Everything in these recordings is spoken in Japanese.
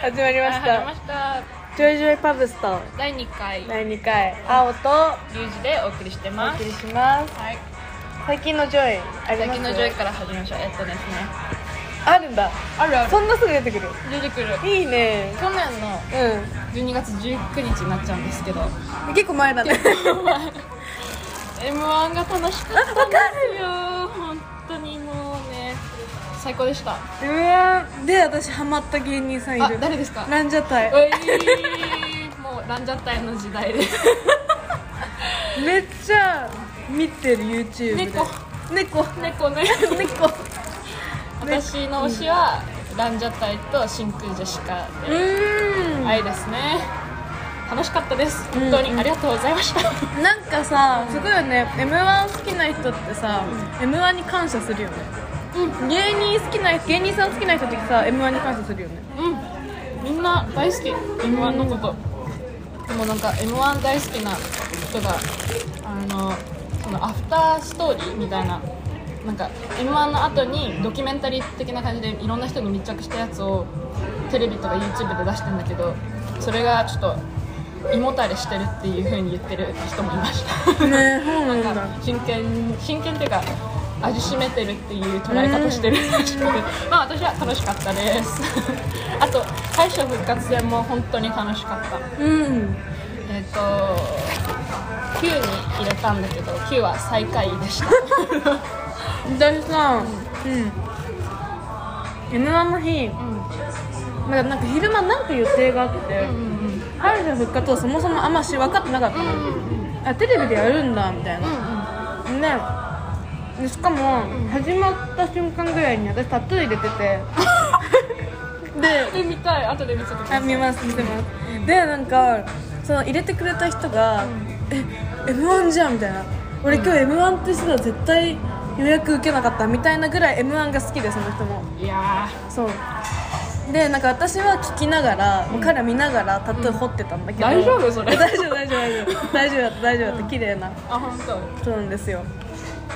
始まりました。ジョイジョイパブスト第2回青とリュウジでお送りしてます。はい、最近のジョイあります？最近のジョイから始めましょう。ですね、あるんだ。あるそんなすぐ出てくる。いいね。去年の12月19日になっちゃうんですけど、結構前だね。M1 が楽しかったんですよ。本当にもうね、最高でした。M1 で私ハマった芸人さんいる。誰ですか？ランジャタイ。もうランジャタイの時代でめっちゃ見てる YouTube で。猫。私の推しはランジャタイと真空ジェシカで、愛ですね。楽しかったです。本当にありがとうございました。なんかさ、すごいよね。M1 好きな人ってさ、M1 に感謝するよね。芸人さん好きな人ってさ、M1 に感謝するよね。みんな大好き。M1 のこと。でもなんか M1 大好きな人がそのアフターストーリーみたいな。なんか M1 の後にドキュメンタリー的な感じでいろんな人に密着したやつをテレビとか YouTube で出してんだけど、それがちょっと胃もたれしてるっていう風に言ってる人もいましたね。なんか真剣っていうか味しめてるっていう捉え方してるらしくて、まあ私は楽しかったです。あと敗者復活戦も本当に楽しかった。9に入れたんだけど、9は最下位でした。私さ、M1 の日、なんか昼間なんか予定があって、敗者復活をそもそもあんまし分かってなかったの。あ、テレビでやるんだみたいな。でしかも始まった瞬間ぐらいに私タトゥー入れててで見たい。後で見せてください。見ます。でなんかその入れてくれた人がM1 じゃんみたいな。俺今日 M1 って人は絶対予約受けなかったみたいなぐらい M1 が好きで、その人も。いやー、そうで、なんか私は聞きながら、彼見ながらタトゥー彫ってたんだけど、大丈夫それ？大丈夫だった。綺麗な。あ、本当。そうなんですよ。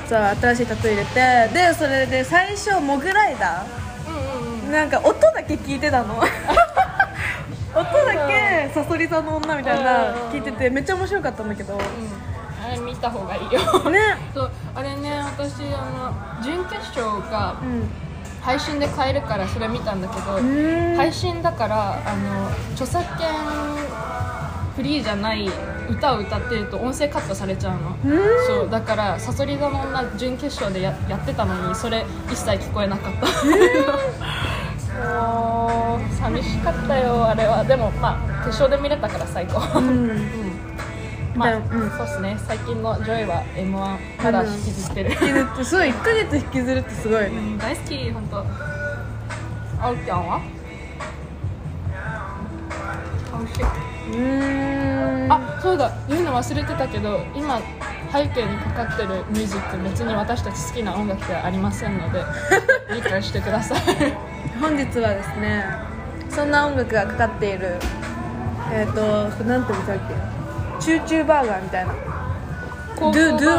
そう、新しいタトゥー入れて、で、それで最初モグライダー、なんか音だけ聞いてたの。音だけサソリ座の女みたいな聞いてて、めっちゃ面白かったんだけど、あれ見た方がいいよね。そう、あれね、私準決勝が配信で買えるからそれ見たんだけど、配信だから著作権フリーじゃない歌を歌ってると音声カットされちゃうの。そうだからさそり座の女準決勝で やってたのに、それ一切聞こえなかった。もう寂しかったよ、あれは。でもまあ決勝で見れたから最高。そうですね。最近のジョイは M1 まだ引きずってる。すごい、1ヶ月引きずるってすごいね。大好き、ほんと。あおちゃんはおいしい。あ、そうだ、言うの忘れてたけど、今背景にかかってるミュージック、別に私たち好きな音楽ではありませんので理解してください。本日はですね、そんな音楽がかかっているなんて言ったっけ、チューチューバーガーみたいな、ドゥー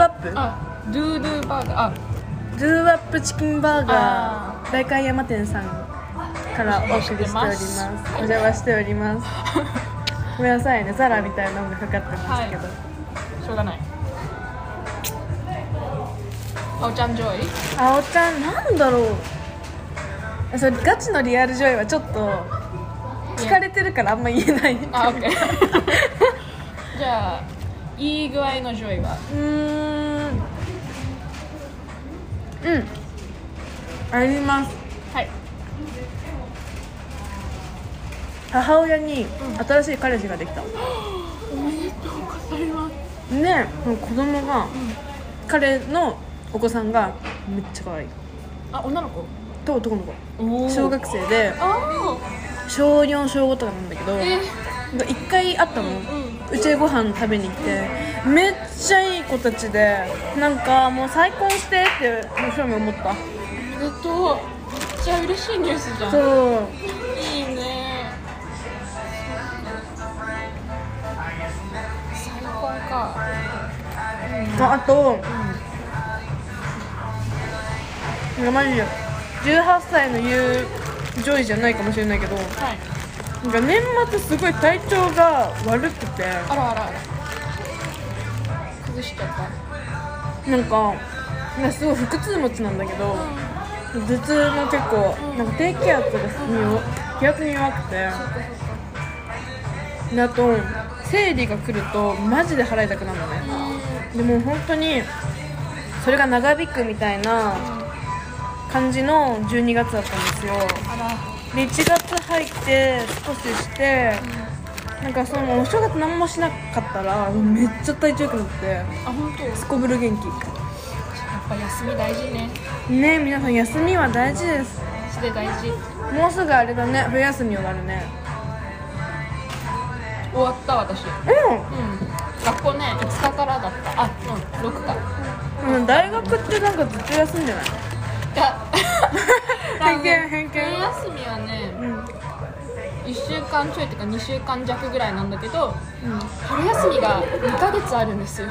ワップチキンバーガー、代官山店さんからお送りしております。お邪魔しております。ごめんなさいね、ザラみたいなのがかかってますけど、しょうがない。あおちゃんジョイ、あおちゃんなんだろう、それガチのリアルジョイはちょっと聞かれてるからあんま言えない。あ、オッケー。じゃあ、いい具合のジョイはあります。はい。母親に新しい彼氏ができた。おめでとうございます。ね、子供が、彼のお子さんがめっちゃ可愛い。あ、女の子？と男の子。小学生で、小4、小5とかなんだけど、一回会ったの。うちでご飯食べに来て、めっちゃいい子たちで、なんかもう再婚してって一生思った。おめでとう。めっちゃ嬉しいニュースじゃん。そういいね。最高か。あとマジで18歳の言うジョイじゃないかもしれないけど、年末すごい体調が悪くて、あらあらあら崩しちゃった。なんかすごい腹痛持ちなんだけど、頭痛も結構なんか低気圧が気圧に弱くて、であと生理が来るとマジで腹痛くなるのね。でも本当にそれが長引くみたいな感じの12月だったんですよ。で1月入って少しして、なんかそのお正月何もしなかったらめっちゃ体調良くなって、あ、本当すこぶる元気。やっぱ休み大事ね。ねえ、皆さん休みは大事です。それ大事。もうすぐあれだね、冬休みになるね。終わった私。うん。学校ね、5日からだった。あ、うん、6か。うん、大学ってなんかずっと休んでない？偏見。冬休みはね、1週間ちょいとか2週間弱ぐらいなんだけど、春休みが2ヶ月あるんですよ。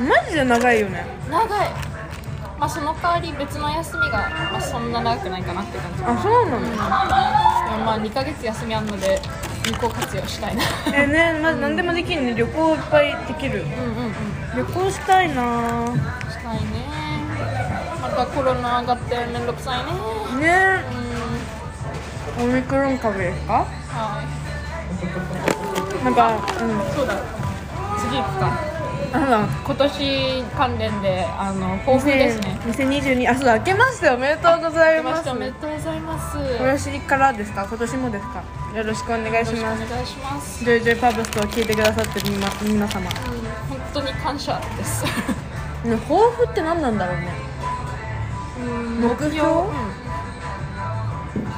マジで長いよね。長い。まあその代わり別の休みが、まあ、そんな長くないかなって感じ。あ、そうなの。まあ2ヶ月休みあるので有効活用したいな。ね、まず何でもできるね。旅行いっぱいできる。旅行したいな。したいね。コロナ上がってめんどくさいね。ねえ、オミクロン株ですか？はい。なんか、そうだ。次行くか。今年関連で、抱負ですね。2022、あ、そうだ、明けましておめでとうございます。おめでとうございます。今年からですか？今年もですか？よろしくお願いします。お願いします。ジョイジョイパブストを聞いてくださってる皆様。本当に感謝です。ね、抱負って何なんだろうね。目標、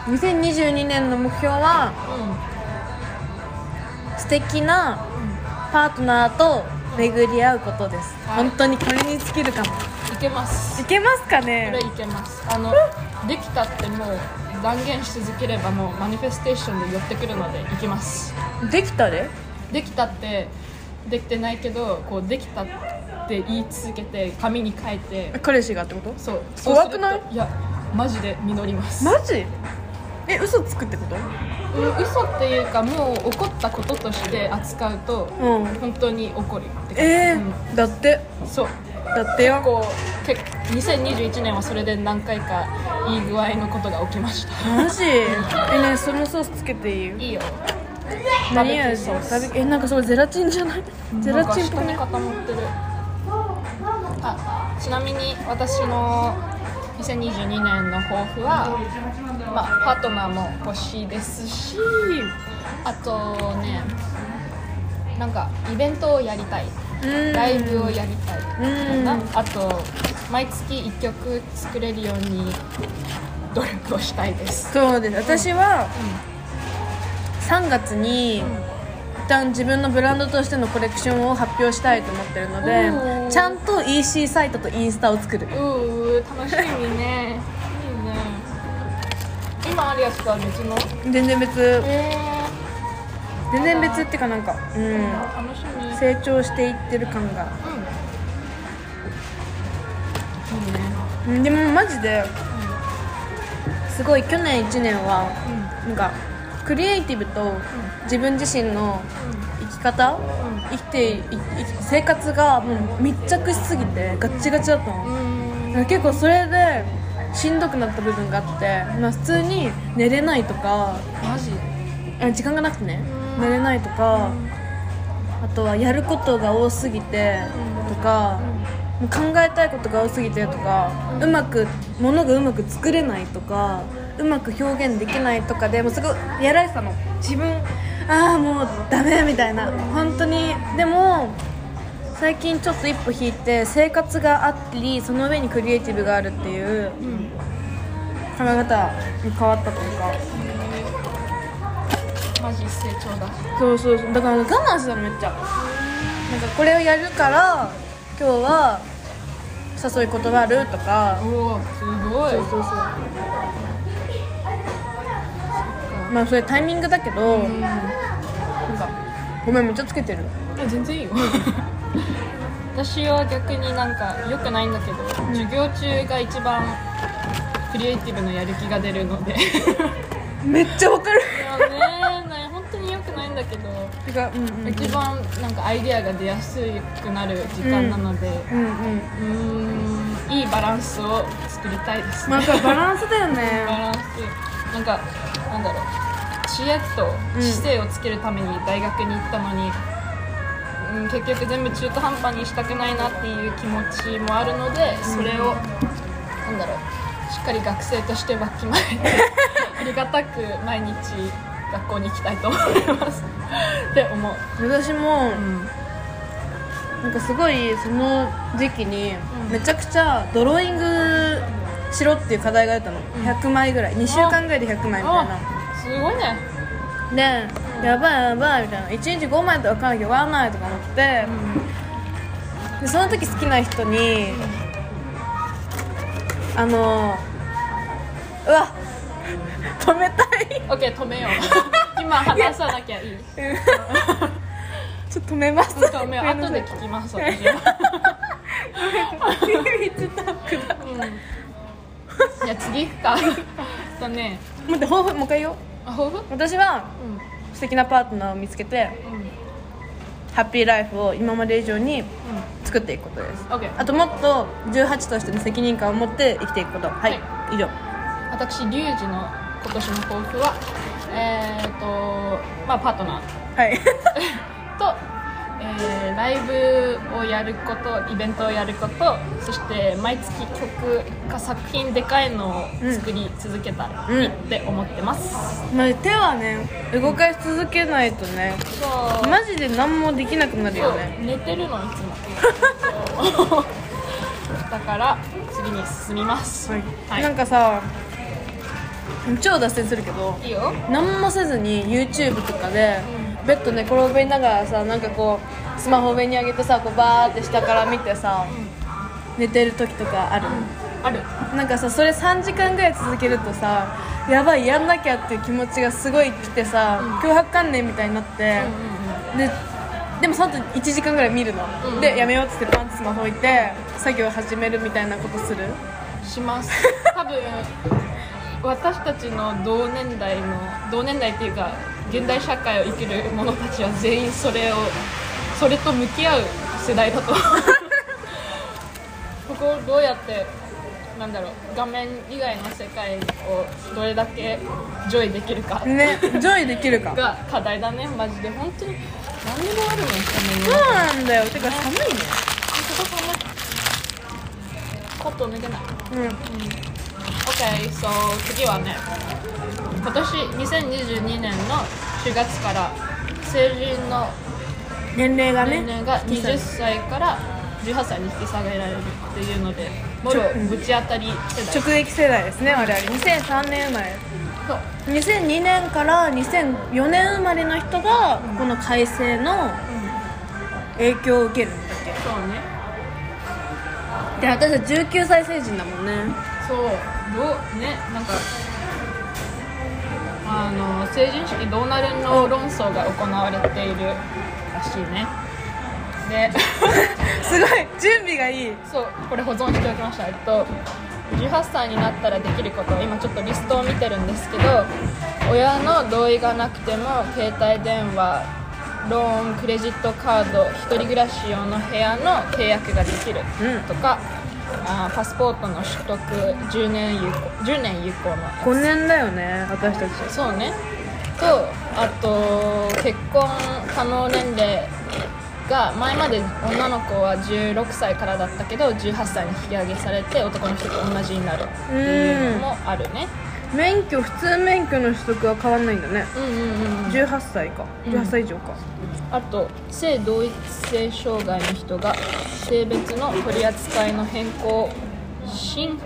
2022年の目標は、素敵なパートナーと巡り合うことです、本当にこれに尽きるかも。いけます。いけますかね。これいけます。できたってもう断言し続ければ、もうマニフェステーションで寄ってくるのでいきます。できたで？できたってできてないけど、こうできたって言い続けて紙に書いて。彼氏がってこと？そう。怖くない？いや、マジで実ります。マジ？嘘つくってこと？嘘っていうか、もう怒ったこととして扱うと、本当に怒るって。だってそうだってよ。2021年はそれで何回かいい具合のことが起きました。マジ？ね、そのソースつけていいよ。いいよ。何味？なんかそれゼラチンじゃない？ゼラチンっぽくね。固まってる。ちなみに私の2022年の抱負は、パートナーも欲しいですし、あとね、なんかイベントをやりたい、ライブをやりたい、あと毎月1曲作れるように努力をしたいです。そうです。私は3月に一旦自分のブランドとしてのコレクションを発表したいと思ってるので、ちゃんと EC サイトとインスタを作る。楽しみね。いいね。今あるやつとは別の？全然別。全然別っていうか、なんか、楽しみ。成長していってる感が。いいね。でもマジで、すごい去年1年はなんかクリエイティブと自分自身の生き方、生活がもう密着しすぎてガッチガチだったの。結構それでしんどくなった部分があって、普通に寝れないとか。マジ？時間がなくてね、寝れないとか、あとはやることが多すぎてとか、考えたいことが多すぎてとか、物がうまく作れないとか、うまく表現できないとかで、もうすごいやられてたの自分。もうダメみたいな、本当に。でも最近ちょっと一歩引いて、生活があったりその上にクリエイティブがあるっていう考え方に変わったというか。マジ成長だ。そうだから我慢してたのめっちゃ。なんかこれをやるから今日は誘い断るとか。おお、すごい。そうまあそれタイミングだけど、なんかごめんめっちゃつけてる。全然いいよ。私は逆になんか良くないんだけど、授業中が一番クリエイティブのやる気が出るので。めっちゃわかる。いやね、本当にくないんだけど、うんうん、一番なんかアイディアが出やすくなる時間なので、いいバランスを作りたいですね。なんかバランスだよね。バランス。なんかなんだろう、主役と姿勢をつけるために大学に行ったのに、結局全部中途半端にしたくないなっていう気持ちもあるので、それをなんだろう、しっかり学生としてわきまえてありがたく毎日学校に行きたいと思いますって思う。私も、なんかすごいその時期にめちゃくちゃドローイングしろっていう課題が出たの、100枚ぐらい、2週間ぐらいで100枚みたいな。すごいね。で、やばいやばいみたいな、1日5枚とか分からなきゃ1枚とか思って、でその時好きな人に、うわ止めたいOK 止めよう今話さなきゃいいちょっと止めます、後で聞きます私じゃあ次行くかね、待って、抱負もう一回言おう。私は、素敵なパートナーを見つけて、ハッピーライフを今まで以上に作っていくことです。あともっと18としての責任感を持って生きていくこと。はい、以上。私リュウジの今年の抱負はパートナー、と、ライブをやること、イベントをやること、そして毎月曲か作品でかいのを作り続けたらいいって思ってます、手はね動かし続けないとね、マジで何もできなくなるよね。寝てるのいつもだから次に進みます、なんかさ、超脱線するけど、いいよ。何もせずに YouTube とかで、ベッド寝転びながらさ、なんかこうスマホ上に上げてさ、こうバーって下から見てさ、寝てる時とかある、ある。なんかさ、それ3時間ぐらい続けるとさ、やばいやんなきゃっていう気持ちがすごいきてさ、空白観念みたいになって、でもその後1時間ぐらい見るの、でやめようって言ってパンってスマホ置いて作業始めるみたいなことする？します。多分私たちの同年代っていうか現代社会を生きる者たちは全員それと向き合う世代だとここをどうやって画面以外の世界をどれだけジョイできるかね、ジョイできるかが課題だね。マジで本当に何でもあるもん。そうなんだよ。てか寒いね。コットン脱げない。So 次はね、今年2022年の4月から成人の年齢が20歳から18歳に引き下げられるっていうので、もろぶち当たり世代、直撃世代ですね。我々2003年生まれ、2002年から2004年生まれの人がこの改正の影響を受けるんだっけ。そうね。で、私は19歳成人だもんね。そうね、なんか成人式どうなるの論争が行われているらしいね。ですごい準備がいい。そう、これ保存しておきました。18歳になったらできることを今ちょっとリストを見てるんですけど、親の同意がなくても携帯電話、ローン、クレジットカード、一人暮らし用の部屋の契約ができるとか、パスポートの取得10年有効の5年だよね、私たち。そうね。と、あと結婚可能年齢が前まで女の子は16歳からだったけど18歳に引き上げされて男の人と同じになるっていうのもあるね。免許、普通免許の取得は変わんないんだね。18歳か、18歳以上か。あと、性同一性障害の人が性別の取り扱いの変更、審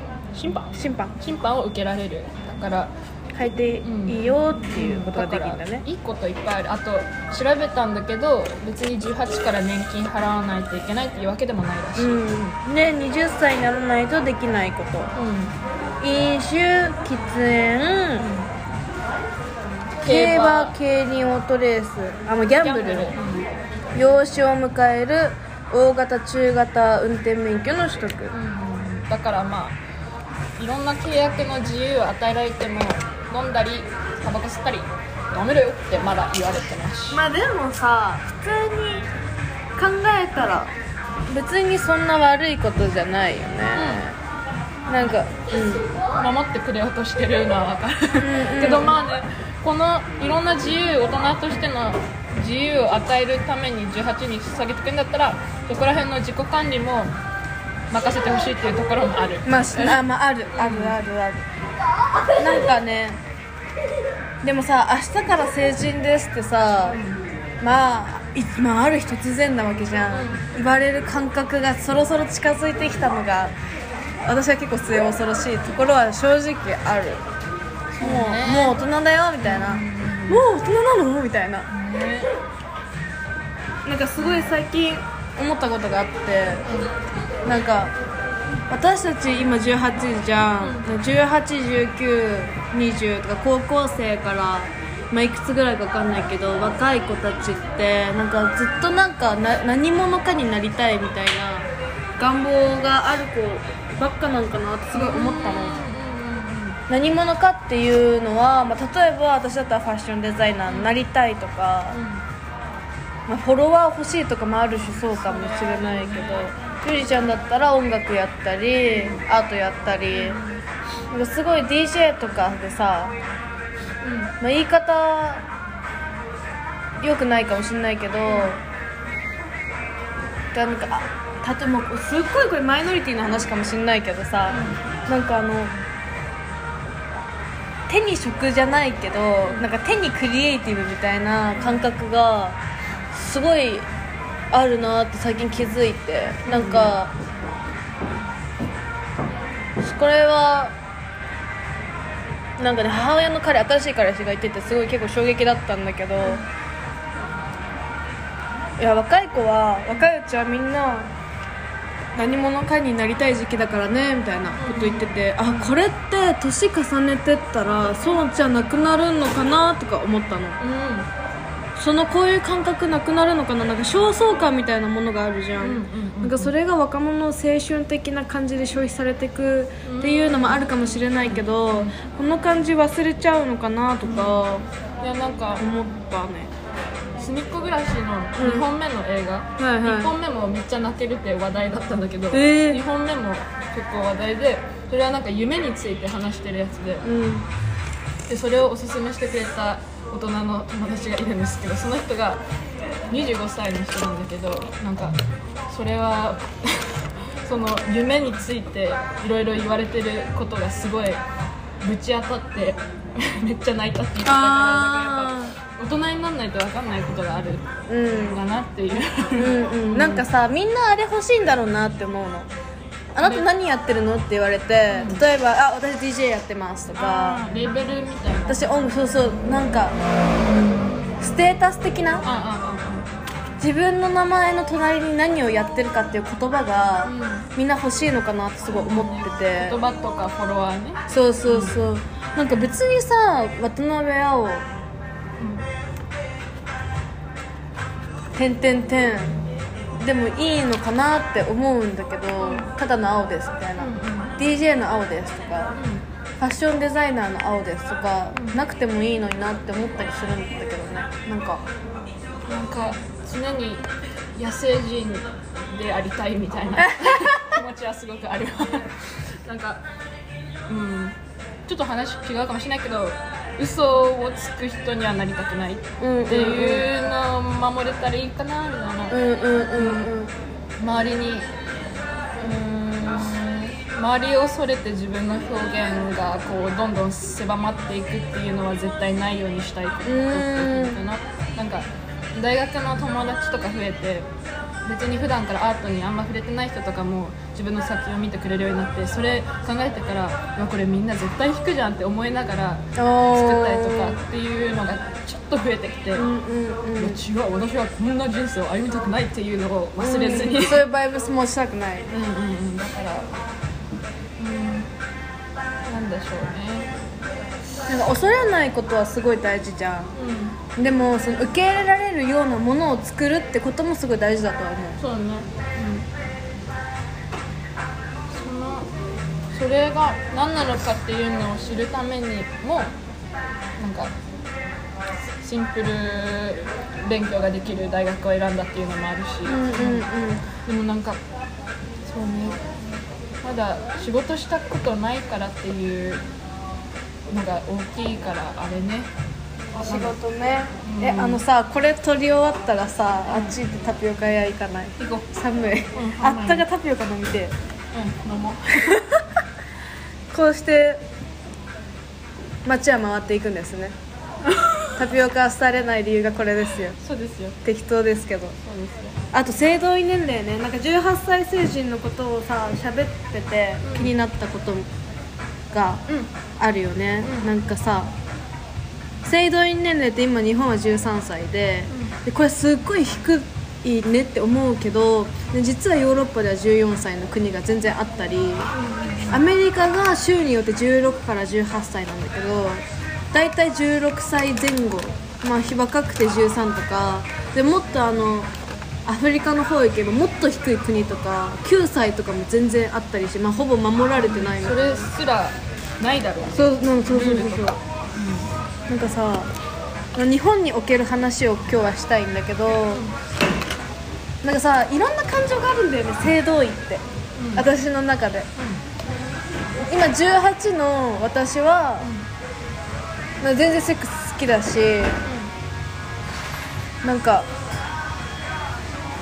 判を受けられる。だから変えていいよっていうことができるんだね。いいこといっぱいある。あと調べたんだけど、別に18から年金払わないといけないっていうわけでもないらしい。で、20歳にならないとできないこと、飲酒、喫煙、競馬、競輪、オートレース、ギャンブル、養子を迎える、大型、中型、運転免許の取得。だからいろんな契約の自由を与えられても飲んだりタバコ吸ったりダメだよってまだ言われてます。まあでもさ、普通に考えたら別にそんな悪いことじゃないよね、うん、なんか、うん、守ってくれようとしてるのは分かるけど、まあね、このいろんな自由、大人としての自由を与えるために18に下げてくんだったら、そこら辺の自己管理も任せてほしいっていうところもある。まあ、まあ、あるあるあるある。なんかね、でもさ、明日から成人ですってさ、まあある日突然なわけじゃん、言われる感覚がそろそろ近づいてきたのが、私は結構末恐ろしいところは正直ある。もう大人だよみたいな、もう大人なのみたいな、なんかすごい最近思ったことがあって、なんか私たち今18じゃん、18、19、20とか高校生からまあ、いくつぐらいか分かんないけど、若い子たちってなんかずっとなんか何者かになりたいみたいな願望がある子ばっかなんかなってすごい思ったの。何者かっていうのは、まあ、例えば私だったらファッションデザイナーになりたいとか、まあ、フォロワー欲しいとかもあるしそうかもしれないけど、ゆりちゃんだったら音楽やったりアートやったり、なんかすごい DJ とかでさ、まあ、言い方良くないかもしれないけど、なんかあ、例えばすっごいこれマイノリティの話かもしれないけどさ、なんか手に職じゃないけど、なんか手にクリエイティブみたいな感覚がすごいあるなって最近気づいて、なんかこれはなんかね、母親の彼、新しい彼氏がいててすごい結構衝撃だったんだけど、いや若い子は、若いうちはみんな何者かになりたい時期だからねみたいなこと言ってて、あ、これって年重ねてったらそうじゃなくなるのかなとか思ったの、そのこういう感覚なくなるのかな、なんか焦燥感みたいなものがあるじゃん、なんかそれが若者の青春的な感じで消費されていくっていうのもあるかもしれないけど、この感じ忘れちゃうのかなとかなんか思ったね。すみっこ暮らしの2本目の映画、2本目もめっちゃ泣けるって話題だったんだけど、2本目も結構話題で、それはなんか夢について話してるやつで、でそれをおすすめしてくれた大人の友達がいるんですけど、その人が25歳の人なんだけど、なんかそれはその夢についていろいろ言われてることがすごいぶち当たってめっちゃ泣いたって言ってたから、なんかやっぱ大人にならないと分かんないことがあるんだなっていう、なんかさ、みんなあれ欲しいんだろうなって思うの。あなた何やってるのって言われて、例えばあ、私 DJ やってますとか、レーベルみたいな、私音楽、そうそう、なんかステータス的な、自分の名前の隣に何をやってるかっていう言葉がみんな欲しいのかなってすごい思ってて、言葉とかフォロワーね、そうそうそう、なんか別にさ、渡辺青でもいいのかなって思うんだけど、ただの青ですみたいな、DJ の青ですとか、ファッションデザイナーの青ですとか、なくてもいいのになって思ったりするんだけどね。なんか常に野生人でありたいみたいな気持ちはすごくあります。なんか、ちょっと話違うかもしれないけど、嘘をつく人にはなりたくないっていうのを守れたらいいかなみたいな、周りに周りを恐れて自分の表現がこうどんどん狭まっていくっていうのは絶対ないようにしたいと思ってるかな。なんか大学の友達とか増えて、別に普段からアートにあんま触れてない人とかも自分の作品を見てくれるようになって、それ考えてからこれみんな絶対弾くじゃんって思いながら作ったりとかっていうのがちょっと増えてきて、違う、私はこんな人生を歩みたくないっていうのを忘れずに、そういうバイブスもしたくない、だからなんでしょうね、なんか恐れないことはすごい大事じゃん、でもその受け入れられるようなものを作るってこともすごい大事だとは思う。そうだね、それが何なのかっていうのを知るためにも、なんかシンプル勉強ができる大学を選んだっていうのもあるし、でもなんかそうね、まだ仕事したことないからっていうのが大きいからあれね。お仕事ね、うん、さ、これ取り終わったらさ、あっち行ってタピオカ屋行かない？行こう。寒い、うん、あったかタピオカ飲みて、うん、飲もうこうして街は回っていくんですねタピオカは廃れない理由がこれですよ。そうですよ。適当ですけど。そうですよ。あと性同意年齢ね、なんか18歳成人のことをさ喋ってて気になったことがあるよね、うん、なんかさ性同意年齢って今日本は13歳 でこれすっごい低いねって思うけど、実はヨーロッパでは14歳の国が全然あったり、アメリカが州によって16から18歳なんだけど、だいたい16歳前後、まあ若くて13とかで、もっとアフリカの方行けばもっと低い国とか9歳とかも全然あったりして、まあ、ほぼ守られてないの、それすらないだろうね。そうなんかさ、日本における話を今日はしたいんだけど、なんかさ、いろんな感情があるんだよね、性同意って、うん、私の中で、うん、今18の私は、うん、なんか全然セックス好きだし、うん、なんか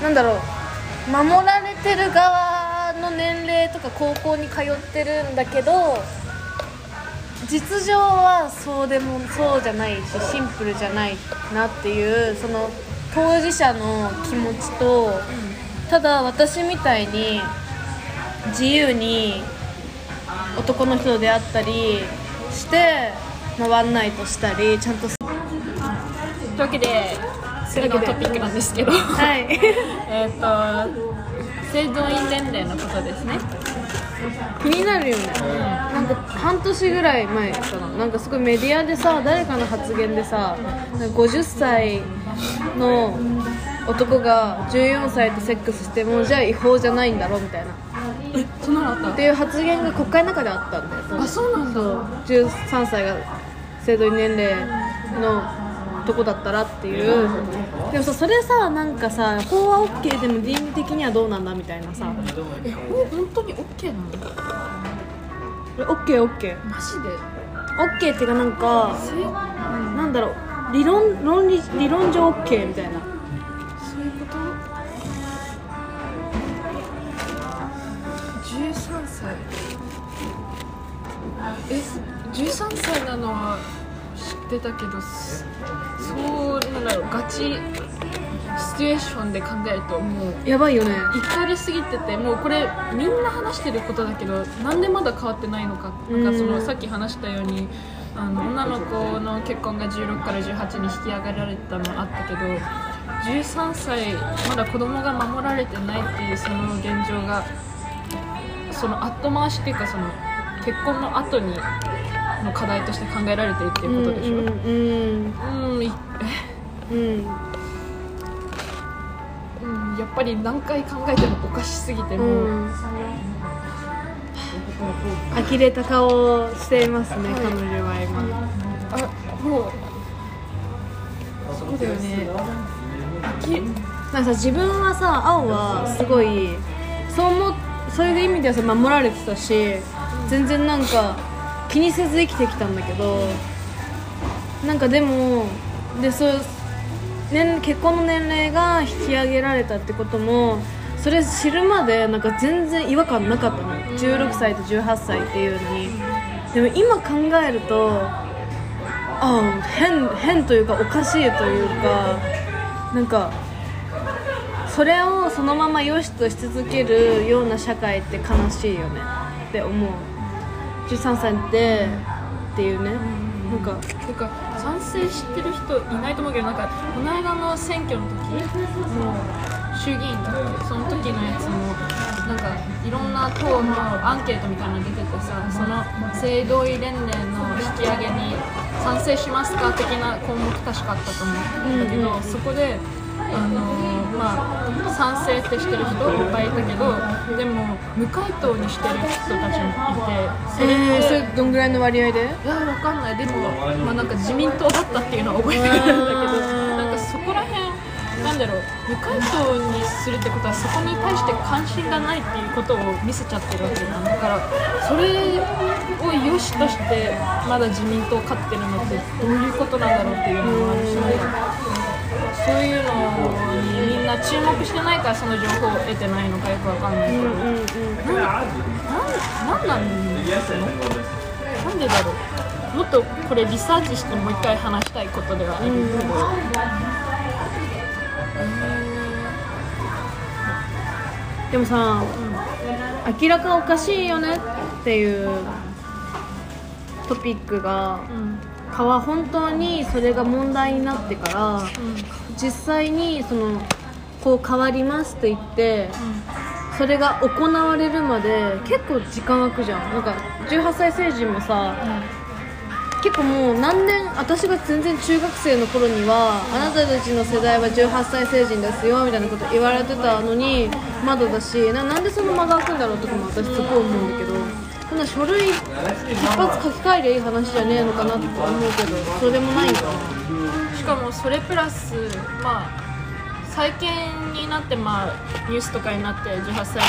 なんだろう、守られてる側の年齢とか高校に通ってるんだけど、実情はそうでもそうじゃないし、シンプルじゃないなっていう、その当事者の気持ちと、ただ私みたいに自由に男の人と出会ったりして、まあ、ワンナイトしたりちゃんとするというわけで、次のトピックなんですけど、はい性同意年齢のことですね。気になるよね、なんか半年ぐらい前かな、なんかすごいメディアでさ、誰かの発言でさ、なんか50歳の男が14歳とセックスしてもじゃあ違法じゃないんだろみたいな、そんなのあったっていう発言が国会の中であったんだよ。あ、そうなんだ。13歳が性同意年齢の男だったらっていう。でもさ、それさ、なんかさ、法は OK でも倫理的にはどうなんだみたいなさ、法本当に OK なんだ。 OK マジで OK っていうか、なんかなんだろう、理論上 OK みたいな、そういうこと。13歳、13歳なのは出たけど、そうなんだろう、ガチシチュエーションで考えるともうやばいよね。怒りすぎてて、もうこれみんな話してることだけど、なんでまだ変わってないのか。なんかそのさっき話したように、女の子の結婚が16から18に引き上げられたのあったけど、13歳まだ子供が守られてないっていう、その現状が、その後回しっていうか、その結婚の後にの課題として考えられてるっていうことでしょ。やっぱり何回考えてもおかしすぎて、もう、呆れた顔をしていますね、彼女は今。もうそうだよね。なんかさ、自分はさ、青はすごいそういう意味ではさ、守られてたし、全然なんか気にせず生きてきたんだけど、なんかでも結婚の年齢が引き上げられたってことも、それ知るまでなんか全然違和感なかったの、16歳と18歳っていうのに。でも今考えると、変というか、おかしいというか、なんかそれをそのまま良しとし続けるような社会って悲しいよねって思う。13歳でっていうね、なんか賛成知ってる人いないと思うけど、なんかこの間の選挙の時、衆議院とかその時のやつも、なんかいろんな党のアンケートみたいなの出ててさ、その性同意年齢の引き上げに賛成しますか的な項目確かあったと思うんだけど、そこで賛成ってしてる人いっぱいいたけど、でも無回答にしてる人たちもいて、それってそれどんぐらいの割合で？いやわかんない。でも、まあ、なんか自民党だったっていうのは覚えてるんだけど、なんかそこら辺なんだろう、無回答にするってことはそこに対して関心がないっていうことを見せちゃってるわけなんだから、それを良しとしてまだ自民党勝ってるのってどういうことなんだろうっていうのもあるし、そういうのにみんな注目してないからその情報を得てないのかよくわかんないけど、なんでだろう。もっとこれリサーチしてもう一回話したいことではあるけど、でもさ、明らかおかしいよねっていうトピックが、本当にそれが問題になってから、実際にそのこう変わりますって言って、それが行われるまで結構時間空くじゃん。なんか18歳成人もさ、結構もう何年、私が全然中学生の頃には、あなたたちの世代は18歳成人ですよみたいなこと言われてたのに、まだだし、なんでその間が空くんだろうとかも私すごい思うんだけど、こんな書類一発書き換えりゃいい話じゃねえのかなって思うけど、それでもないんかな。しかもそれプラス、まあ最近になって、まあ、ニュースとかになって18歳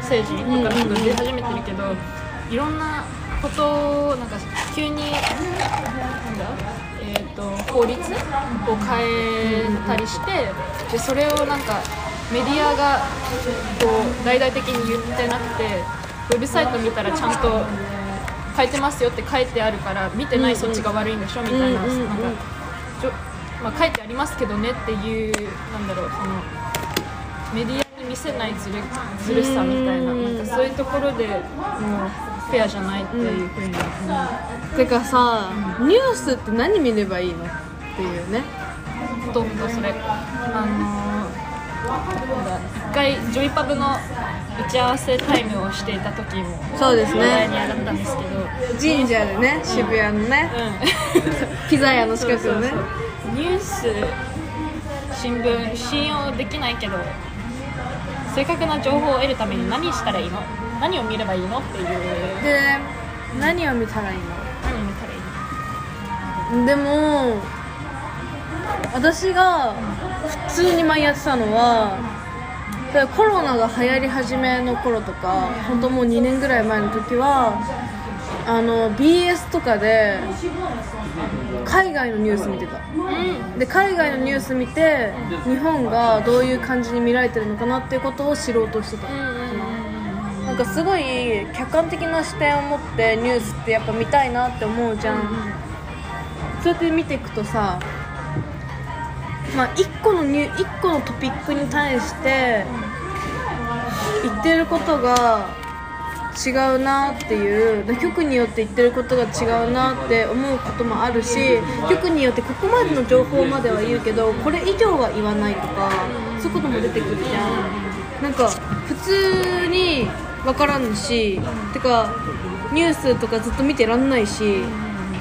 成人とか結構出始めてるけど、いろんなことをなんか急に法律を変えたりして、でそれをなんかメディアがこう大々的に言ってなくて、ウェブサイト見たらちゃんと変えてますよって書いてあるから見てないそっちが悪いんでしょみたいな、書いてありますけどねっていう、なんだろう、そのメディアに見せないずるさみたいな、なんかそういうところでもうフェアじゃないっていうふうに。てかさ、ニュースって何見ればいいのっていうね。ほとんどそれ一回ジョイパブの打ち合わせタイムをしていた時もそうですね、話題に上がったんですけど、神社でね、渋谷のね、ピザ屋の近くのね、ニュース、新聞、信用できないけど、正確な情報を得るために何したらいいの、何を見ればいいのっていうで、何を見たらいいの、でも私が普通に前やってたのは、コロナが流行り始めの頃とか、本当もう2年ぐらい前の時は、BS とかで海外のニュース見てた。で、海外のニュース見て、日本がどういう感じに見られてるのかなっていうことを知ろうとしてた。なんかすごい客観的な視点を持ってニュースってやっぱ見たいなって思うじゃん。そうやって見ていくとさ、まあ、1個のトピックに対して言ってることが違うなっていう、局によって言ってることが違うなって思うこともあるし、局によってここまでの情報までは言うけどこれ以上は言わないとか、そういうことも出てくるじゃん。なんか普通に分からんし、てかニュースとかずっと見てらんないし、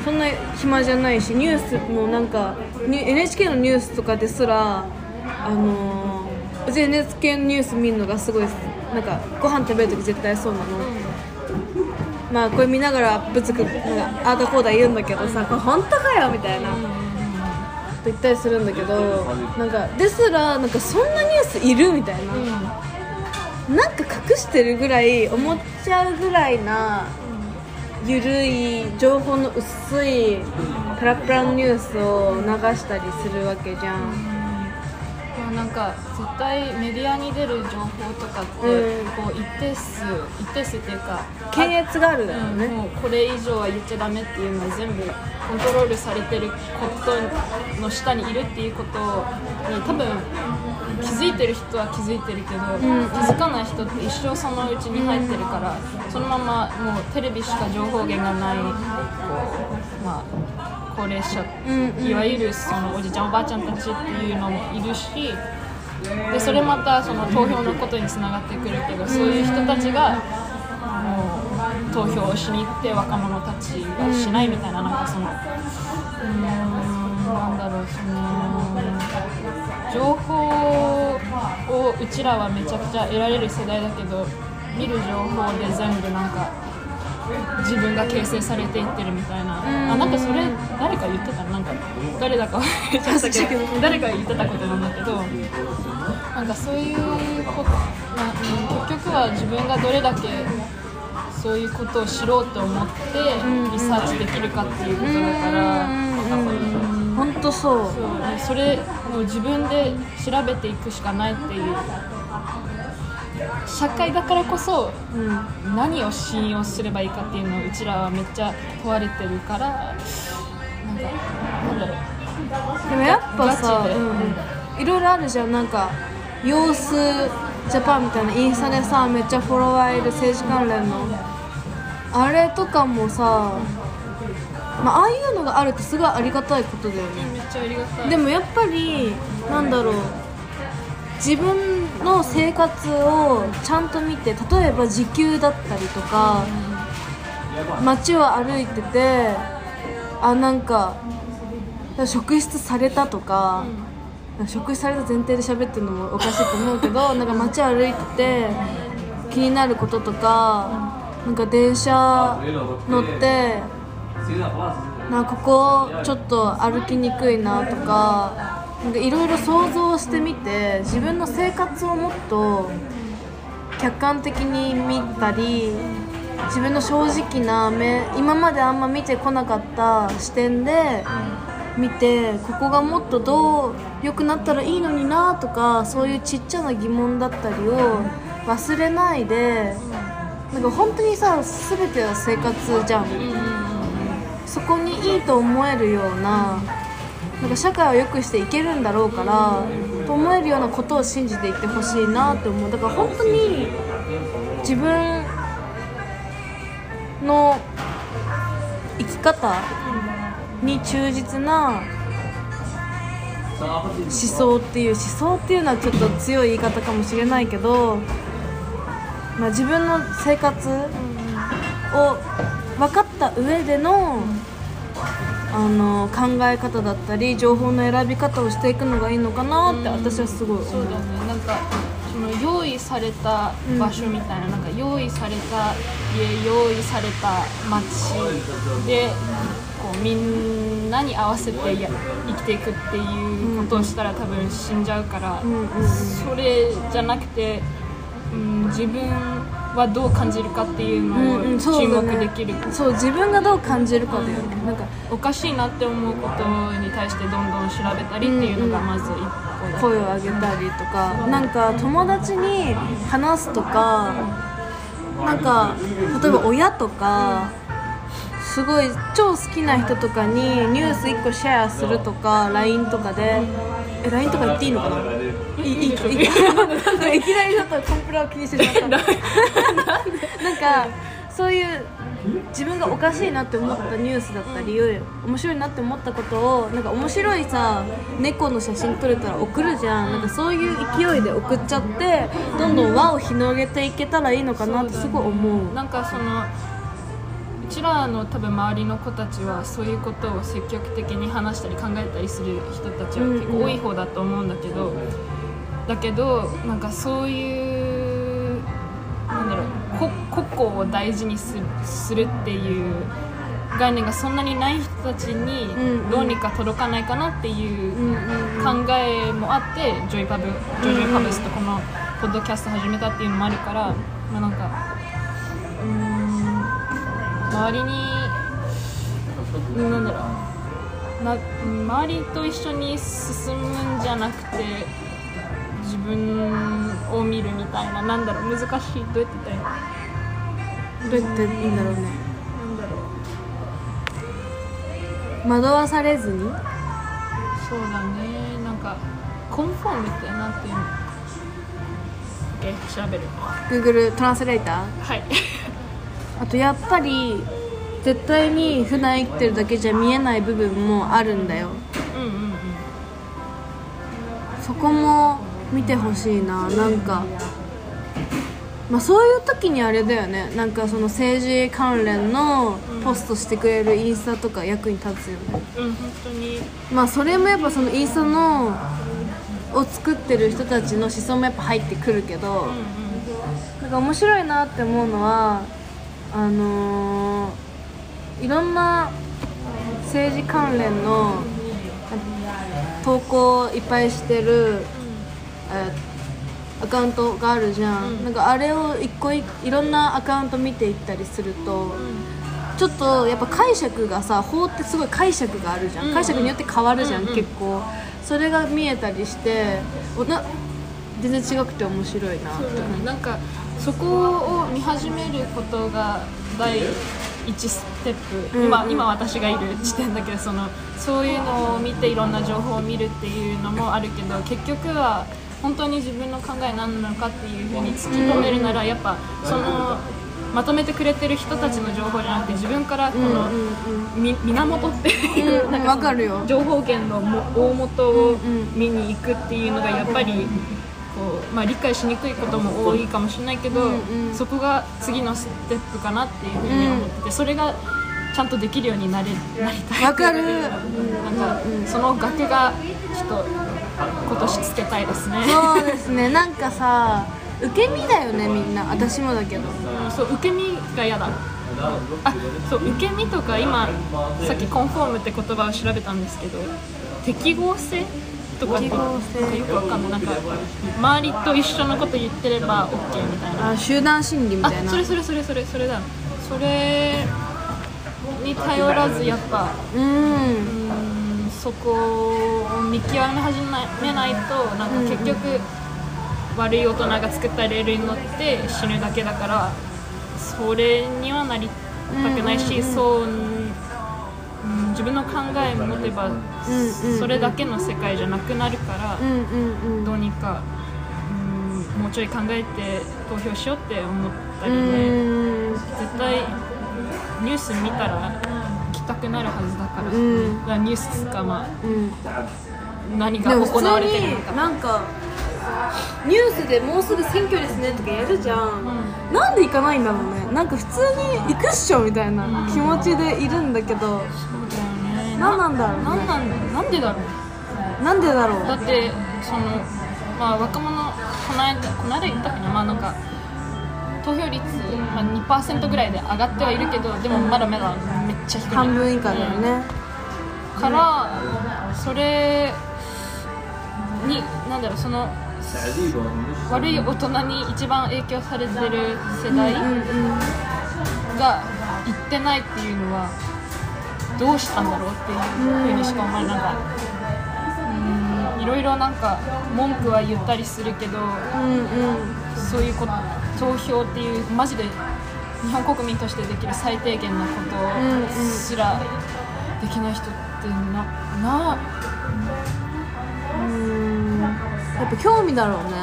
そんな暇じゃないし、ニュースもなんか NHK のニュースとかですら、うち NHK のニュース見るのがすごい、なんかご飯食べるとき絶対そうなの、まあこれ見ながらぶつくなんかあーだこーだ言うんだけどさ、これ本当かよみたいなって言ったりするんだけど、なんかですらなんかそんなニュースいるみたいな、なんか隠してるぐらい思っちゃうぐらいなゆるい情報の薄いプラプラのニュースを流したりするわけじゃん。でもなんか絶対メディアに出る情報とかってこう一定数っていうか検閲があるだろうね、もうこれ以上は言っちゃダメっていうのは全部コントロールされてることの下にいるっていうことに多分気づいてる人は気づいてるけど、気づかない人って一生そのうちに入ってるから、そのままもうテレビしか情報源がない、まあ、高齢者、いわゆるそのおじちゃんおばあちゃんたちっていうのもいるし、でそれまたその投票のことにつながってくるけど、そういう人たちがもう投票をしに行って若者たちがしないみたいな、なんかそのなんだろう、その情報うちらはめちゃくちゃ得られる世代だけど、見る情報で全部なんか自分が形成されていってるみたいな、あ、なんかそれ誰か言ってた、なんか誰だか言っちゃったけど誰か言ってたことなんだけど、なんかそういうこと、結局は自分がどれだけそういうことを知ろうと思ってリサーチできるかっていうことだから、ほんとそう。それを自分で調べていくしかないっていう。社会だからこそ、何を信用すればいいかっていうのをうちらはめっちゃ問われてるから、なんだろう、でもやっぱさ、いろいろあるじゃん、なんか様子ジャパンみたいなインスタでさめっちゃフォロワーいる政治関連のあれとかもさ、ああいうのがあるってすごいありがたいことだよね。めっちゃありがたい。でもやっぱりなんだろう、自分の生活をちゃんと見て、例えば時給だったりとか、街を歩いてて、あ、なんか職質されたとか、職質された前提で喋ってるのもおかしいと思うけどなんか街を歩いてて気になることとか、なんか電車乗ってなんかここちょっと歩きにくいなとか、いろいろ想像してみて、自分の生活をもっと客観的に見たり、自分の正直な目、今まであんま見てこなかった視点で見て、ここがもっとどう良くなったらいいのになとか、そういうちっちゃな疑問だったりを忘れないで、なんか本当にさ、全ては生活じゃん。そこにいいと思えるような、なんか社会を良くしていけるんだろうからと思えるようなことを信じていってほしいなって思う。だから本当に自分の生き方に忠実な思想っていう、思想っていうのはちょっと強い言い方かもしれないけど、自分の生活を分かった上での考え方だったり情報の選び方をしていくのがいいのかなって私はすごい思う。そうだね、なんかその用意された場所みたいな、なんか用意された家、用意された街でこうみんなに合わせて生きていくっていうことをしたら多分死んじゃうから、それじゃなくて、自分はどう感じるかっていうのを注目できる、そう、自分がどう感じるかだよね。なんかおかしいなって思うことに対してどんどん調べたりっていうのがまず一個だ。声を上げたりとか、なんか友達に話すとか、なんか例えば親とか、すごい超好きな人とかにニュース1個シェアするとか、 LINE とかで、LINE とか言っていいのかな、いきなりちょっとコンプラを気にしてしまったなんかそういう自分がおかしいなって思ったニュースだったり、面白いなって思ったことを、なんか面白いさ、猫の写真撮れたら送るじゃん、なんかそういう勢いで送っちゃって、どんどん輪を広げていけたらいいのかなってすごい思う。なんかそのうちらの多分周りの子たちはそういうことを積極的に話したり考えたりする人たちは結構多い方だと思うんだけど、なんかそういうなんだろう、個々を大事にするっていう概念がそんなにない人たちにどうにか届かないかなっていう考えもあって、ジョイパブスとこのポッドキャスト始めたっていうのもあるから、なんか周りになんだろうな、周りと一緒に進むんじゃなくて自分を見るみたいな、なんだろう、難しい、どうやっていいんだろうね、なんだろう、惑わされずに。そうだね、なんかコンフォームってなんていうの、調べる Google トランスレーター、はいあとやっぱり絶対に普段生きてるだけじゃ見えない部分もあるんだよ、そこも見てほしいな。なんか、そういう時にあれだよね、なんかその政治関連のポストしてくれるインスタとか役に立つよね。本当に。それもやっぱそのインスタのを作ってる人たちの思想もやっぱ入ってくるけど、なんか面白いなって思うのは、いろんな政治関連の投稿をいっぱいしてる、アカウントがあるじゃん、なんかあれを一個いろんなアカウント見ていったりすると、ちょっとやっぱ解釈がさ、法ってすごい解釈があるじゃん、解釈によって変わるじゃん、結構それが見えたりして全然違くて面白いなって、なんかそこを見始めることが第一ステップ、今私がいる時点だけど、そういうのを見ていろんな情報を見るっていうのもあるけど、結局は本当に自分の考え何なのかっていうふうに突き止めるなら、やっぱそのまとめてくれてる人たちの情報じゃなくて、自分からこの源っていうなんか情報源の大元を見に行くっていうのがやっぱりこう、理解しにくいことも多いかもしれないけど、そこが次のステップかなっていうふうに思ってて、それがちゃんとできるようになりたい。分かる。なんかその額がちょっと今年つけたいですね。そうですね。なんかさ、受け身だよね、みんな。私もだけど、そう、受け身が嫌だ。そう、受け身とか、今さっきコンフォームって言葉を調べたんですけど、適合性とかってよくわかんない。なんか周りと一緒のこと言ってれば OK みたいな、集団心理みたいな。それだ。それに頼らず、やっぱそこを見極め始めないと、なんか結局悪い大人が作ったレールに乗って死ぬだけだから、それにはなりたくないし、自分の考えを持てばそれだけの世界じゃなくなるから、どうにかもうちょい考えて投票しようって思ったりね。絶対ニュース見たら行きたくなるはずだから、ニュースか、何が行われてるのか。なんかニュースでもうすぐ選挙ですねとかやるじゃん、なんで行かないんだろうね。なんか普通に行くっしょみたいな気持ちでいるんだけど、何なんだろうね。なんでだろう、なんでだろう。だって若者、この間言ったっけな、なんか投票率、2% ぐらいで上がってはいるけど、でもまだまだめっちゃ低い、半分以下だよね。からそれに、なんだろう、その悪い大人に一番影響されてる世代が行ってないっていうのはどうしたんだろうっていうふうにしか思えない。いろいろなんか文句は言ったりするけど、そういうこと、投票っていうマジで日本国民としてできる最低限のことすらできない人ってやっぱ興味だろうね。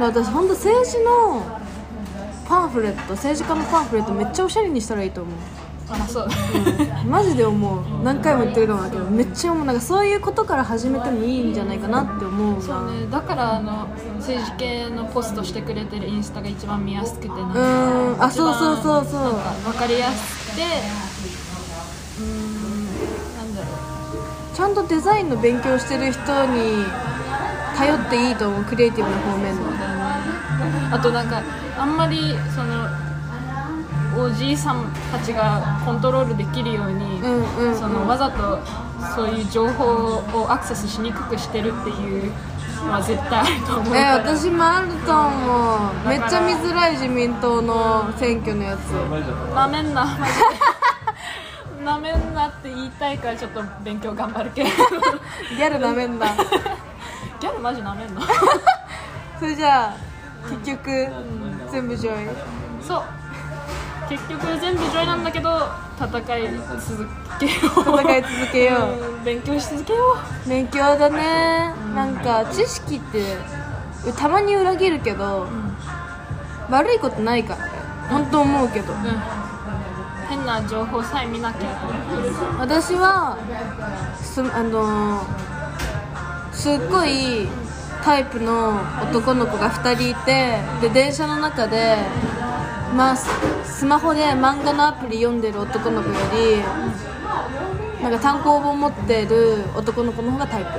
私ほんと政治のパンフレット、政治家のパンフレットめっちゃおしゃれにしたらいいと思う。そうマジで思う。何回も言ってるかもだけど、めっちゃ思う。なんかそういうことから始めてもいいんじゃないかなって思う。そうね。だから政治系のポストしてくれてるインスタが一番見やすくて、そうなんか分かりやすくて、なんだろう、ちゃんとデザインの勉強してる人に頼っていいと思う、クリエイティブの方面の。あとなんかあんまりおじいさんたちがコントロールできるように、わざとそういう情報をアクセスしにくくしてるっていうのは絶対あると思うから。私もあると思う。めっちゃ見づらい、自民党の選挙のやつ。なめんな、マジでなめんなって言いたいから、ちょっと勉強頑張るけどギャルなめんなギャルマジなめんなそれじゃあ結局、全部ジョイ。そう、結局全部ジョイなんだけど、戦い続けよう勉強し続けよう。勉強だね。なんか知識ってたまに裏切るけど、悪いことないから本当思うけど、変な情報さえ見なきゃ。私はすっごいタイプの男の子が2人いて、で電車の中でスマホで漫画のアプリ読んでる男の子より、なんか単行本持ってる男の子の方がタイプ。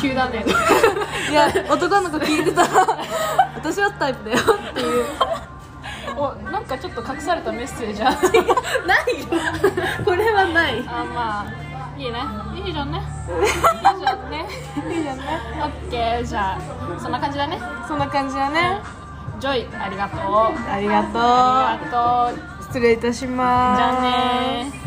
急だねいや男の子聞いてたら私はタイプだよっていうお、なんかちょっと隠されたメッセージあるないこれはない。あ、まあいいね、いいじゃんねいいじゃんねいいじゃんね。オッケー、じゃあそんな感じだね、そんな感じだね。ジョイ、ありがとう、ありがとう、ありがとう、失礼いたします。じゃあね。